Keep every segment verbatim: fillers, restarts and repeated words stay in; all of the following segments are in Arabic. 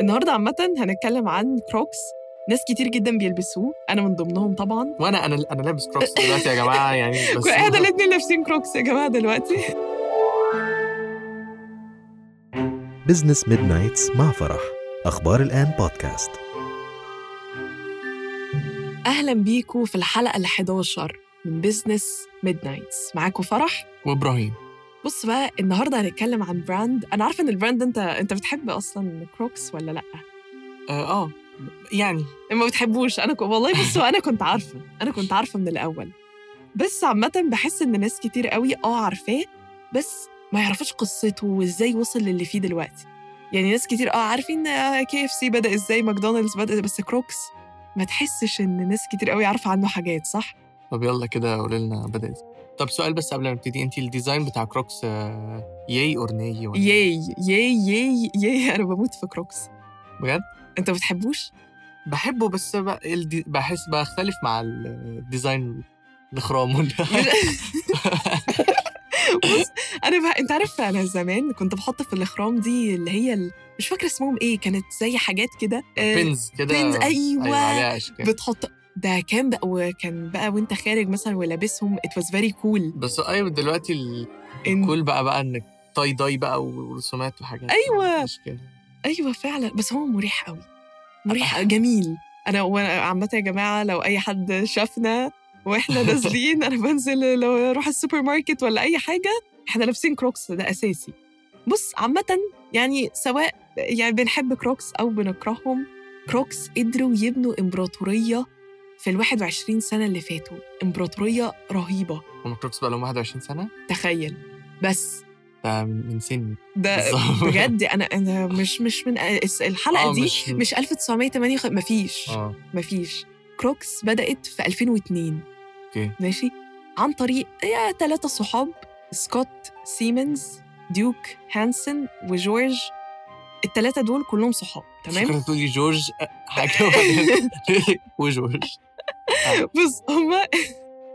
النهاردة عامة هنتكلم عن كروكس. ناس كتير جدا بيلبسوه، أنا من ضمنهم طبعا، وأنا أنا أنا لابس كروكس دلوقتي يا جماعة يعني. بس إحنا الاتنين لابسين كروكس يا جماعة دلوقتي. بزنس ميدنايتس مع فرح، أخبار الآن بودكاست. أهلا بيكم في الحلقة الحادية عشرة من بزنس ميدنايتس، معاكم فرح وإبراهيم. بص بقى، النهاردة هنتكلم عن براند. أنا عارفة إن البراند أنت أنت بتحب أصلا كروكس ولا لأ؟ آه, آه يعني ما بتحبوش. أنا ك... والله بصوا، أنا كنت عارفة أنا كنت عارفة من الأول، بس عامة بحس إن ناس كتير قوي آه عارفاه، بس ما يعرفوش قصته وإزاي وصل للي فيه دلوقتي. يعني ناس كتير آه عارفين كي إف سي بدأ إزاي، ماكدونالدز بدأ، بس كروكس ما تحسش إن ناس كتير قوي عارفة عنه حاجات، صح؟ طب يلا كده قوليلنا بدأ إزاي. طب سؤال بس قبل ما نبتدي، انتي الديزاين بتاع كروكس ياي اور ناي؟ ياي ياي ياي ياي. انا بموت في كروكس بجد. انت بتحبوش؟ بحبه، بس بحس بختلف مع الديزاين الخرام ولا بص انا بح... انت عارف انا زمان كنت بحط في الاخرام دي اللي هي ال... مش فاكره اسمهم ايه، كانت زي حاجات كده بينز كده، بينز ايوه, أيوة بتحط ده. كان بقى وكان بقى وانت خارج مثلا ولابسهم it was very cool. بس ايوه دلوقتي الكول إن... بقى بقى انك تاي داي بقى ورسومات وحاجات. ايوه ايوه فعلا، بس هو مريح قوي، مريح جميل. انا عامه يا جماعه لو اي حد شافنا واحنا نازلين، انا بنزل لو اروح السوبر ماركت ولا اي حاجه، احنا لابسين كروكس، ده اساسي. بص عامه يعني سواء يعني بنحب كروكس او بنكرههم، كروكس قدروا يبنوا امبراطوريه في الواحد وعشرين سنة اللي فاتوا، إمبراطورية رهيبة. هم كروكس بقى لهم واحد وعشرين سنة؟ تخيل بس، ده من سني ده بجد. أنا أنا مش مش من الحلقة دي مش, مش ألف وتسعمية وتمانية، مفيش آه. مفيش كروكس بدأت في ألفين واتنين. أوكي ماشي، عن طريق ثلاثة صحاب، سكوت سيمنز، ديوك هانسن، وجورج. الثلاثة دول كلهم صحاب، تمام؟ شكرا تقولي جورج حاجة وجورج. بص هما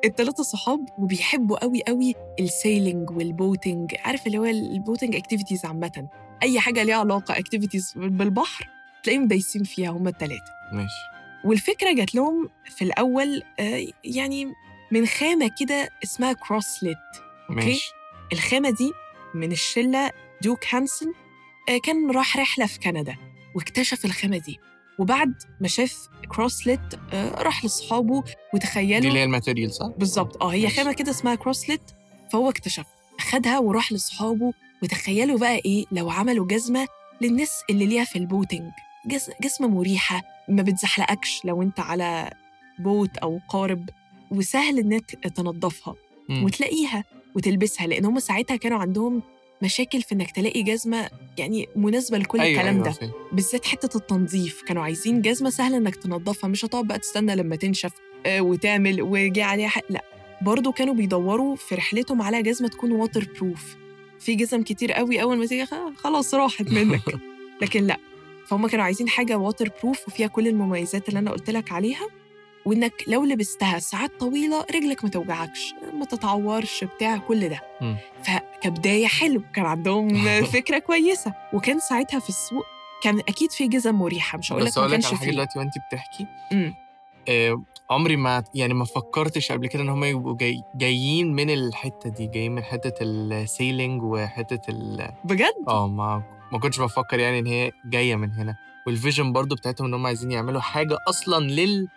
التلاتة صحاب وبيحبوا قوي قوي السيلينج والبوتينج، عارف اللي هو البوتينج اكتيفيتيز، عامة أي حاجة ليها علاقة اكتيفيتيز بالبحر تلاقيهم دايسين فيها هما التلاتة. ماشي. والفكرة جات لهم في الأول آه يعني من خامة كده اسمها كروسليت. ماشي. الخامة دي من الشلة دوك هانسن، آه كان راح رحلة في كندا واكتشف الخامة دي، وبعد ما شاف كروسليت راح لصحابه وتخيلوا دي اللي هي الماتيريال، صح؟ بالظبط اه، هي ماشي. خامه كده اسمها كروسليت، فهو اكتشف اخدها وراح لصحابه، وتخيلوا بقى ايه لو عملوا جزمه للناس اللي ليها في البوتينج، جزمه مريحه ما بتزحلقكش لو انت على بوت او قارب، وسهل انك تنظفها م. وتلاقيها وتلبسها، لان هم ساعتها كانوا عندهم مشاكل في انك تلاقي جزمه يعني مناسبه لكل أيوة الكلام أيوة ده فيه. بالذات حته التنظيف، كانوا عايزين جزمه سهله انك تنظفها، مش هتقعد بقى تستنى لما تنشف وتعمل وجي عليها حق. لا برضو كانوا بيدوروا في رحلتهم على جزمه تكون واتر بروف. في جزم كتير قوي اول ما تيجي خلاص راحت منك، لكن لا، فهم كانوا عايزين حاجه واتر بروف وفيها كل المميزات اللي انا قلت لك عليها، وانك لو لبستها ساعات طويله رجلك ما توجعكش، ما تتعورش بتاع كل ده. فكبدايه حلو، كان عندهم فكره كويسه، وكان ساعتها في السوق كان اكيد في جزم مريحه، مش هقول لك ما كانش فيه. دلوقتي وانت بتحكي آه، عمري ما يعني ما فكرتش قبل كده ان هم يبقوا جاي جايين من الحته دي، جايين من حته السيلينج وحته ال بجد اه ما ما كنتش بفكر يعني ان هي جايه من هنا. والفيجن برضو بتاعتهم ان هم عايزين يعملوا حاجه اصلا لل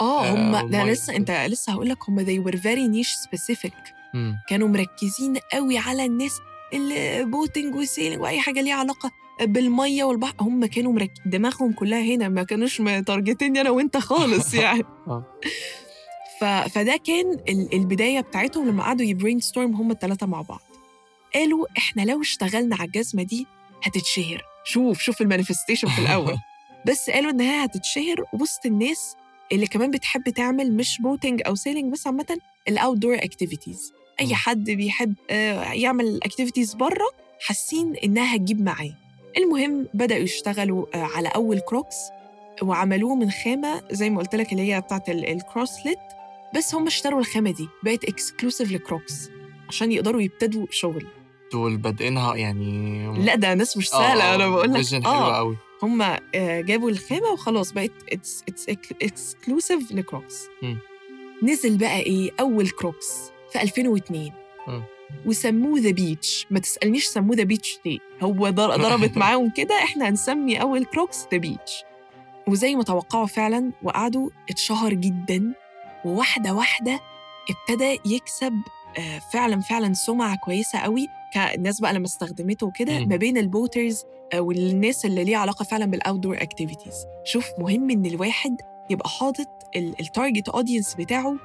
اه هم ده لسه انت لسه هقول لك، هم they were very niche specific. مم. كانوا مركزين قوي على الناس اللي بوتينج وسيلينج واي حاجه ليها علاقه بالميه والبحر، هم كانوا مرك... دماغهم كلها هنا، ما كانوش متارجتين انا وانت خالص يعني. ف... فده كان البدايه بتاعتهم لما قعدوا يبرين ستورم هم الثلاثه مع بعض. قالوا احنا لو اشتغلنا على الجزمه دي هتتشهر، شوف شوف المانيفستيشن في الاول بس قالوا انها هتتشهر وسط الناس اللي كمان بتحب تعمل مش بوتينج أو سيلينج بس، عامة الأوت دور أكتيفيتيز، أي حد بيحب يعمل أكتيفيتيز برا حاسين إنها هتجيب معاه. المهم بدأوا يشتغلوا على أول كروكس وعملوه من خامة زي ما قلت لك اللي هي بتاعت الكروسليت، بس هم اشتروا الخامة دي بقت اكسكلوسيف لكروكس عشان يقدروا يبتدوا شغل. دول بادئينها يعني؟ لا ده ناس مش سهلة. أنا بقول لك آه هم جابوا الخامة وخلاص بقت it's, it's exclusive لكروكس. نزل بقى إيه أول كروكس في ألفين واثنين م. وسموه ذا بيتش. ما تسألنيش سموه ذا بيتش ليه، هو ضربت معاهم كده إحنا هنسمي أول كروكس ذا بيتش. وزي ما توقعوا فعلاً وقعدوا اتشهر جداً، وواحدة واحدة ابتدى يكسب فعلاً فعلاً سمعة كويسة قوي. الناس بقى لما استخدمته وكده ما بين البوترز والناس اللي ليه علاقة فعلاً بالأوتدور أكتيفيتيز. شوف، مهم إن الواحد يبقى حاطط التارجت أودينس بتاعه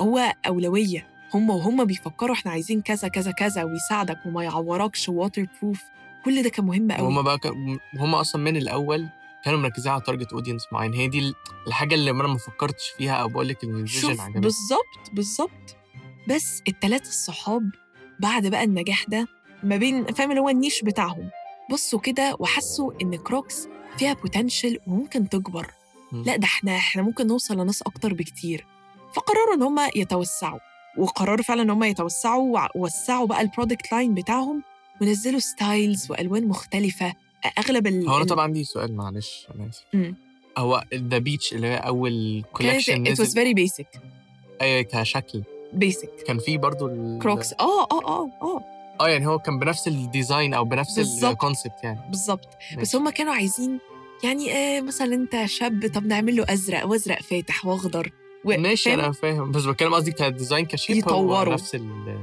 هو أولوية، هم وهم بيفكروا إحنا عايزين كذا كذا كذا ويساعدك وما يعوركش وواتر بروف. كل ده كان مهم قوي. هم بقى هم أصلاً من الأول كانوا مركزين على تارجت اودينس معين. هي دي الحاجه اللي انا ما فكرتش فيها او بقول لك الفيجن عجبني. بالظبط بالظبط. بس الثلاثه الصحاب بعد بقى النجاح ده ما بين فاهم اللي هو النيش بتاعهم، بصوا كده وحسوا ان كروكس فيها بوتنشل وممكن تكبر. لا ده احنا احنا ممكن نوصل لناس اكتر بكتير. فقرروا ان هم يتوسعوا، وقرروا فعلا ان هم يتوسعوا ووسعوا بقى البرودكت لاين بتاعهم ونزلوا ستايلز والوان مختلفه. اغلب ال هو طبعا دي سؤال معلش انا هو ذا بيتش اللي هي اول كولكشن ات واز فيري بيسك، ايوه كشكل بيسك. كان في برضو الكروكس اه اه اه اه اه يعني هو كان بنفس الديزاين او بنفس الكونسبت يعني بالظبط. بس هم كانوا عايزين يعني آه مثلا انت شاب، طب نعمل له ازرق وازرق فاتح واخضر و... ماشي انا فاهم، بس بتكلم قصدي كديزاين كشيب هو نفس ال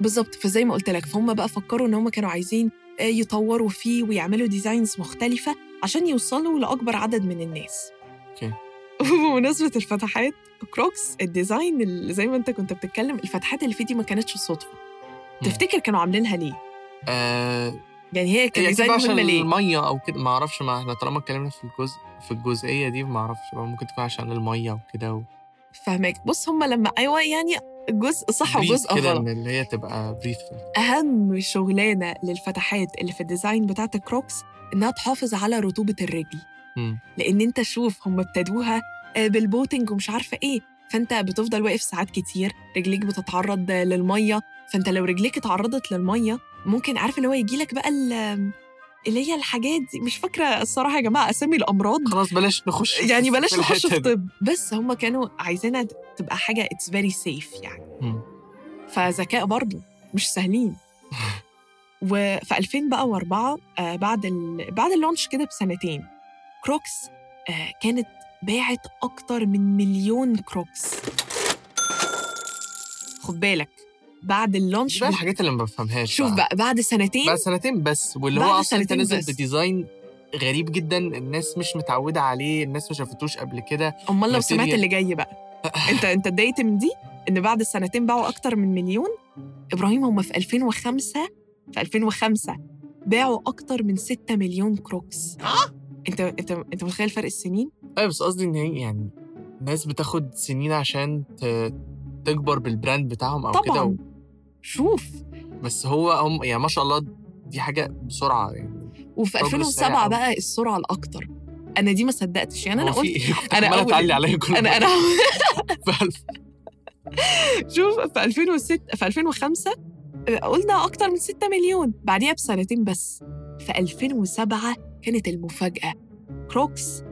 بالظبط. فزي ما قلت لك فهم بقى فكروا ان هم كانوا عايزين يطوروا فيه ويعملوا ديزاينز مختلفة عشان يوصلوا لأكبر عدد من الناس. اوكي. وبمناسبة الفتحات كروكس الديزاين اللي زي ما انت كنت بتتكلم، الفتحات اللي فيه دي ما كانتش صدفة. تفتكر كانوا عاملينها ليه؟ آه يعني هي كان ديزاين مهمة ليه؟ المية او كده ما اعرفش. ما احنا طالما اتكلمنا في الجزء في الجزئية دي ما اعرفش، ممكن تكون عشان المية وكده و... فهمك. بص هم لما ايوه يعني جزء صح وجزء غلط اللي هي تبقى بريف. اهم شغلانه للفتحات اللي في الديزاين بتاعه الكروكس انها تحافظ على رطوبه الرجل، م. لان انت شوف هم ابتدوها بالبوتنج ومش عارفه ايه، فانت بتفضل واقف ساعات كتير، رجليك بتتعرض للميه، فانت لو رجليك اتعرضت للميه ممكن عارف اللي هو يجيلك بقى اللي هي الحاجات دي. مش فاكره الصراحه يا جماعه اسامي الامراض، خلاص بلاش نخش يعني بلاش نخش في طب. بس هم كانوا عايزينها تبقى حاجه اتس فيري سيف يعني. م. فذكاء برضو مش سهلين. وفي ألفين وأربعة آه بعد ال... بعد اللونش كده بسنتين كروكس آه كانت باعت اكتر من مليون كروكس. خد بالك بعد اللونش بقى الحاجات اللي ما بفهمهاش. شوف بقى بعد سنتين بعد سنتين بس واللي هو اصلا نزل بديزاين غريب جدا، الناس مش متعوده عليه، الناس ما شافتوش قبل كده. امال لو سمعت اللي جاي بقى انت انت اتضايقت من دي ان بعد السنتين باعوا اكتر من مليون. ابراهيم هم في ألفين وخمسة في ألفين وخمسة باعوا اكتر من ستة مليون كروكس. انت انت انت متخيل فرق السنين؟ ايوه بس قصدي ان هي يعني الناس بتاخد سنين عشان تكبر بالبراند بتاعهم او كده و... شوف بس هو هم يعني ما شاء الله دي حاجه بسرعه يعني. وفي ألفين وسبعة بقى السرعه الاكتر. انا دي ما صدقتش يعني انا قلت انا اول تعلي عليا كل انا انا شوف في ألفين وستة في ألفين وخمسة قلنا اكتر من ستة مليون، بعديها بسنتين بس في ألفين وسبعة كانت المفاجاه كروكس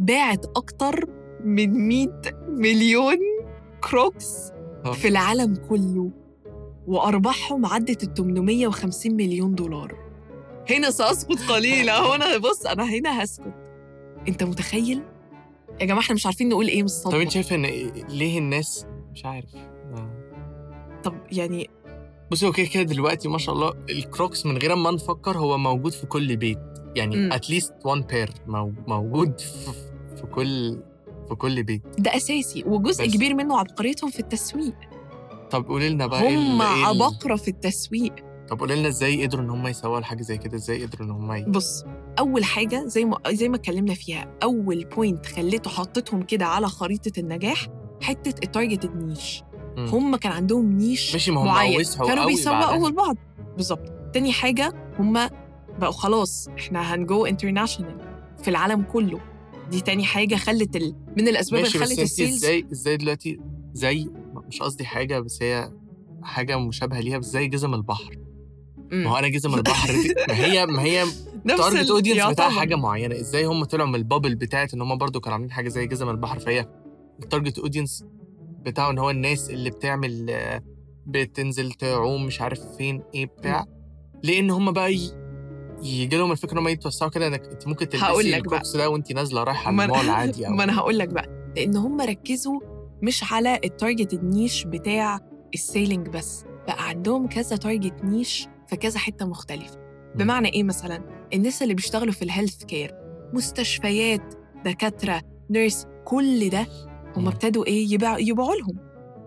باعت اكتر من مية مليون كروكس في العالم كله، وأرباحهم عدت ال ثمانمية وخمسين مليون دولار. هنا سأسقط قليلا هنا بص أنا هنا هسكت. أنت متخيل؟ يا جماعة إحنا مش عارفين نقول إيه من الصدمة. طب أنت شايف إن ليه الناس مش عارف؟ طب يعني بصي هو كده كده دلوقتي ما شاء الله الكروكس من غير ما نفكر هو موجود في كل بيت يعني أتليست وان بير موجود في, في كل في كل بيت. ده أساسي وجزء بس. كبير منه عبقريتهم في التسويق. طب قولي لنا بقى هم عبقرة في التسويق. طب قولي لنا ازاي قدروا ان هم يسووا حاجه زي كده، ازاي قدروا ان هم ي... بص اول حاجه زي ما زي ما اتكلمنا فيها اول بوينت خليته حطتهم كده على خريطه النجاح حته التارجت نيش. هم كان عندهم نيش معين كانوا بيسوقوا لبعض بالظبط. تاني حاجه هم بقوا خلاص احنا هنجو انترناشونال في العالم كله. دي تاني حاجه خلت ال... من الاسباب اللي خلت السيلز ازاي ازاي دلوقتي زي مش قصدي حاجة بس هي حاجة مشابهة ليها بس زي جزم البحر. ما هو أنا جزم البحر ما هي ما هي التارجت اودينس بتاع حاجه معينه. ازاي هم طلعوا من البابل بتاعه ان هم برضو كانوا عاملين حاجه زي جزم البحر، فهي التارجت اودينس بتاعه ان هو الناس اللي بتعمل بتنزل تعوم مش عارف فين ايه بتاع، لان هم بقى يجي لهم الفكره ان هم يتوسعوا كده انك انت ممكن تلبسي الكوكس ده وانت نازله رايحه المول عادي. ما انا هقول لك بقى، لان هم ركزوا مش على التارجت النيش بتاع السيلينج بس، بقى عندهم كذا تارجت نيش في كذا حته مختلفه. بمعنى ايه؟ مثلا الناس اللي بيشتغلوا في الهيلث كير، مستشفيات، دكاتره، نيرس، كل ده هم ابتدوا ايه يبيعوا يبيعوا لهم.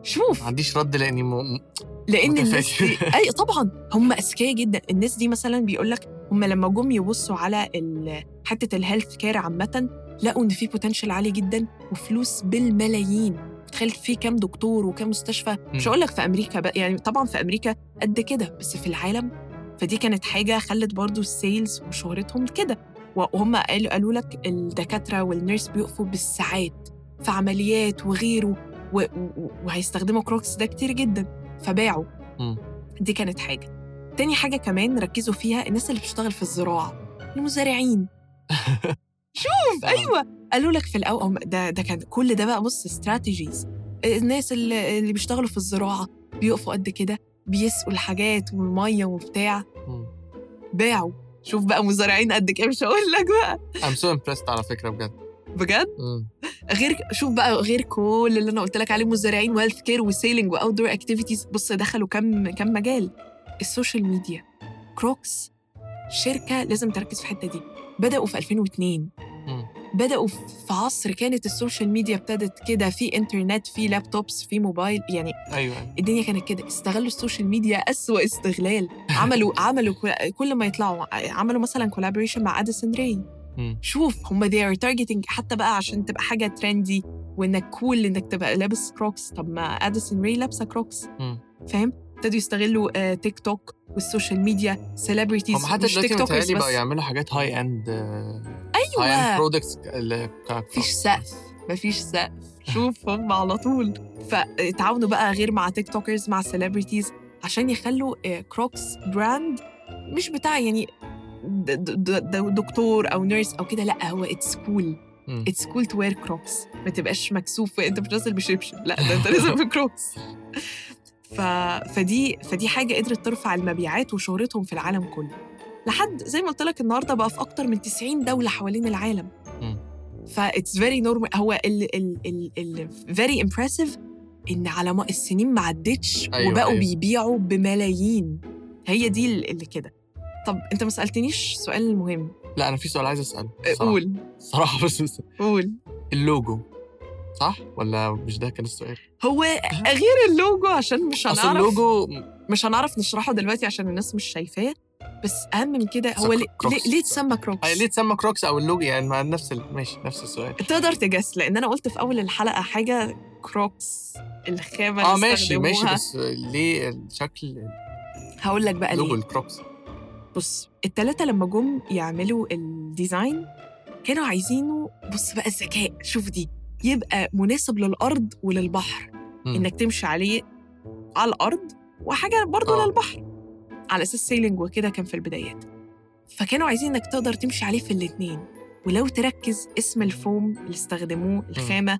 شوف ما عنديش رد لاني م... لان الناس دي اي طبعا هم اذكياء جدا. الناس دي مثلا بيقول لك هم لما جم يبصوا على حته الهيلث كير عامه لقوا ان في بوتنشال عالي جدا وفلوس بالملايين. تخيل في كام دكتور وكام مستشفى، مش هقول لك في امريكا بقى، يعني طبعا في امريكا قد كده بس في العالم. فدي كانت حاجه خلت برضو السيلز وشهرتهم كده. وهم قالوا قالوا لك الدكاتره والنيرس بيقفوا بالساعات في عمليات وغيره و... وهيستخدموا كروكس ده كتير جدا فباعوا. م. دي كانت حاجه. تاني حاجه كمان ركزوا فيها الناس اللي بتشتغل في الزراعه، المزارعين. شوف ايوه قالوا لك في الاول ده ده كان كل ده بقى بص استراتيجيز. الناس اللي, اللي بيشتغلوا في الزراعه بيقفوا قد كده بيسقوا الحاجات والميه وبتاع، باعوا. شوف بقى مزارعين قد كده، مش هقول لك بقى. I'm so impressed على فكره بجد بجد. مم. غير شوف بقى غير كل اللي انا قلت لك عليه، مزارعين وهيلث كير وسيلينج واوت دور اكتيفيتيز. بص دخلوا كم كم مجال. السوشيال ميديا، كروكس شركه لازم تركز في الحته دي. بداوا في ألفين واثنين، مم. بداوا في عصر كانت السوشيال ميديا ابتدت كده، في انترنت، في لابتوبس، في موبايل، يعني أيوة. الدنيا كانت كده. استغلوا السوشيال ميديا أسوأ استغلال. عملوا عملوا كل ما يطلعوا عملوا مثلا كولابوريشن مع أديسون راي. شوف هم they are targeting حتى بقى عشان تبقى حاجة ترندي وإنك كول إنك تبقى لابس كروكس. طب ما أديسون راي لابسة كروكس، فاهم؟ ابتدوا يستغلوا تيك توك والسوشيال ميديا، سيلبرتيز، مش تيك توك بس. بقى يعملوا حاجات هاي اند. ايوه هاي اند برودكتس. مفيش سقف مفيش سقف. شوف هم على طول. فتعاونوا بقى غير مع تيك توكرز مع سيلبرتيز عشان يخلوا كروكس براند مش بتاع يعني دكتور او نيرس او كده، لا هو اتس كول اتس كول تو وير كروكس. ما تبقاش مكسوف انت بتنزل بشبشب، لا ده انت لازم بكروكس. ف... فدي فدي حاجه قدرت ترفع المبيعات وشهرتهم في العالم كله. لحد زي ما قلت لك النهارده بقى في اكتر من تسعين دوله حوالين العالم. ف اتس فيري نورمال. هو ال ال ال ال فيري امبرسيف ان على ما السنين ما عدتش أيوة وبقوا أيوة. بيبيعوا بملايين. هي دي اللي كده. طب انت ما سالتنيش سؤال مهم. لا انا في سؤال عايز اساله. قول صراحه بس قول. اللوجو صح ولا مش ده كان السؤال؟ هو غير اللوجو عشان مش هنعرف أصل اللوجو مش هنعرف نشرحه دلوقتي عشان الناس مش شايفاه. بس أهم من كده هو ليه ليه تسمى كروكس؟ ليه تسمى كروكس أو اللوجو يعني مع نفس ماشي نفس السؤال. تقدر تجس لأن أنا قلت في أول الحلقة حاجة كروكس الخامة آه اللي استخدموها. ماشي ماشي بس ليه الشكل؟ هقول لك بقى ليه الكروكس. بص التلاتة لما جم يعملوا الديزاين كانوا عايزينه بص بقى الذكاء. شوف دي يبقى مناسب للأرض وللبحر. مم. إنك تمشي عليه على الأرض وحاجة برضو أوه. للبحر على أساس سيلينج وكده كان في البدايات. فكانوا عايزين إنك تقدر تمشي عليه في الاتنين. ولو تركز اسم الفوم اللي استخدموه الخامة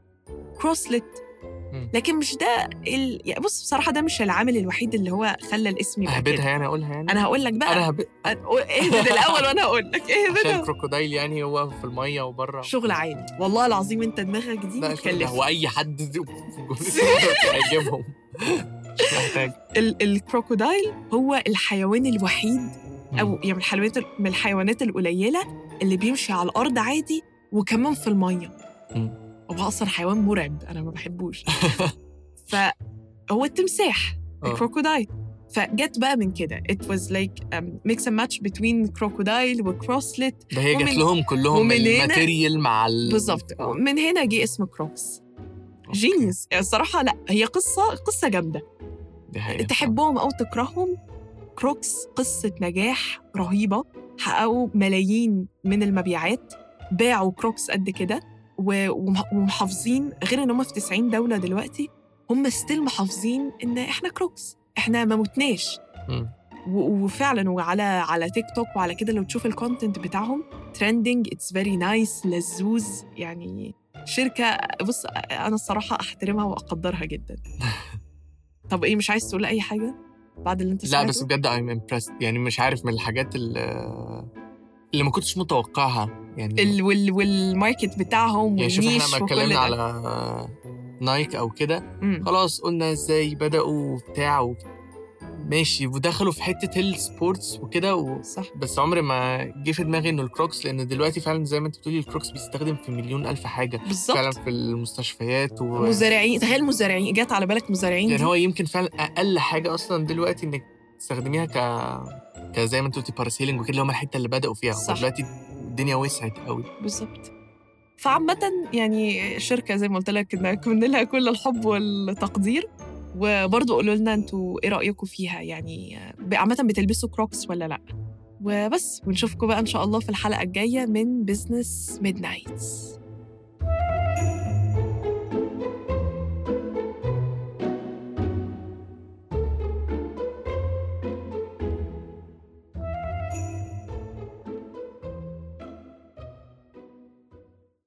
كروسلت، لكن مش ده ال... يعني بص بصراحة ده مش العامل الوحيد اللي هو خلى الاسم يبقى كده. يعني أقولها يعني أنا هقول لك بقى أنا هب... اهبد الأول وأنا هقول لك اهبد عشان الكروكودايل يعني هو في المية وبره شغل عالي والله العظيم. أنت دماغك دي متكلف. هو أي حد في هيجيبهم. الكروكودايل هو الحيوان الوحيد أو يعني من الحيوانات القليلة اللي بيمشي على الأرض عادي وكمان في المية. هو أصلاً حيوان مرعب أنا ما بحبوش. فهو التمساح الكروكودايل. فجت بقى من كده it was like um, mix and match between crocodile وكروسلت. ده هي جت لهم كلهم الماتيريال مع ال... بالظبط. من هنا جي اسم كروكس. جينيس يعني الصراحة. لأ هي قصة قصة جامدة تحبهم أو تكرههم. كروكس قصة نجاح رهيبة، حققوا ملايين من المبيعات، باعوا كروكس قد كده ومحافظين. غير ان هم في تسعين دولة دلوقتي هم ستيل محافظين ان احنا كروكس، احنا ما متناش. وفعلا وعلى على تيك توك وعلى كده لو تشوف الكونتنت بتاعهم تريندينج، اتس فيري نايس، لزوز، يعني شركة بص أنا الصراحة أحترمها وأقدرها جدا. طب إيه، مش عايز تقول أي حاجة بعد اللي أنت سمعته؟ لا بس بجد I'm impressed، يعني مش عارف، من الحاجات اللي ما كنتش متوقعها يعني ال وال والماركت بتاعهم يعني. شوف احنا ما اتكلمنا على نايك أو كده، خلاص قلنا إزاي بدأوا بتاع ماشي ودخلوا في حتة السبورتس وكده و... صح. بس عمري ما جه في دماغي إنه الكروكس، لأن دلوقتي فعلا زي ما أنت بتقولي الكروكس بيستخدم في مليون ألف حاجة بالزبط. فعلا في المستشفيات ومزارعين، تخيل مزارعين، جات على بالك مزارعين يعني دي. هو يمكن فعلا أقل حاجة أصلا دلوقتي إنك تستخدميها ك كزي ما أنت قلتي باراسيلينج وكده، اللي هم الحتة اللي بدأوا فيها، ودلوقتي الدنيا وسعت قوي بالظبط. فعامة يعني شركة زي ما قلت لك نتمنى لها كل الحب والتقدير، وبرضه قولوا لنا انتوا ايه رأيكم فيها، يعني عامة بتلبسوا كروكس ولا لا؟ وبس، ونشوفكم بقى ان شاء الله في الحلقة الجاية من بيزنس ميدنايتس.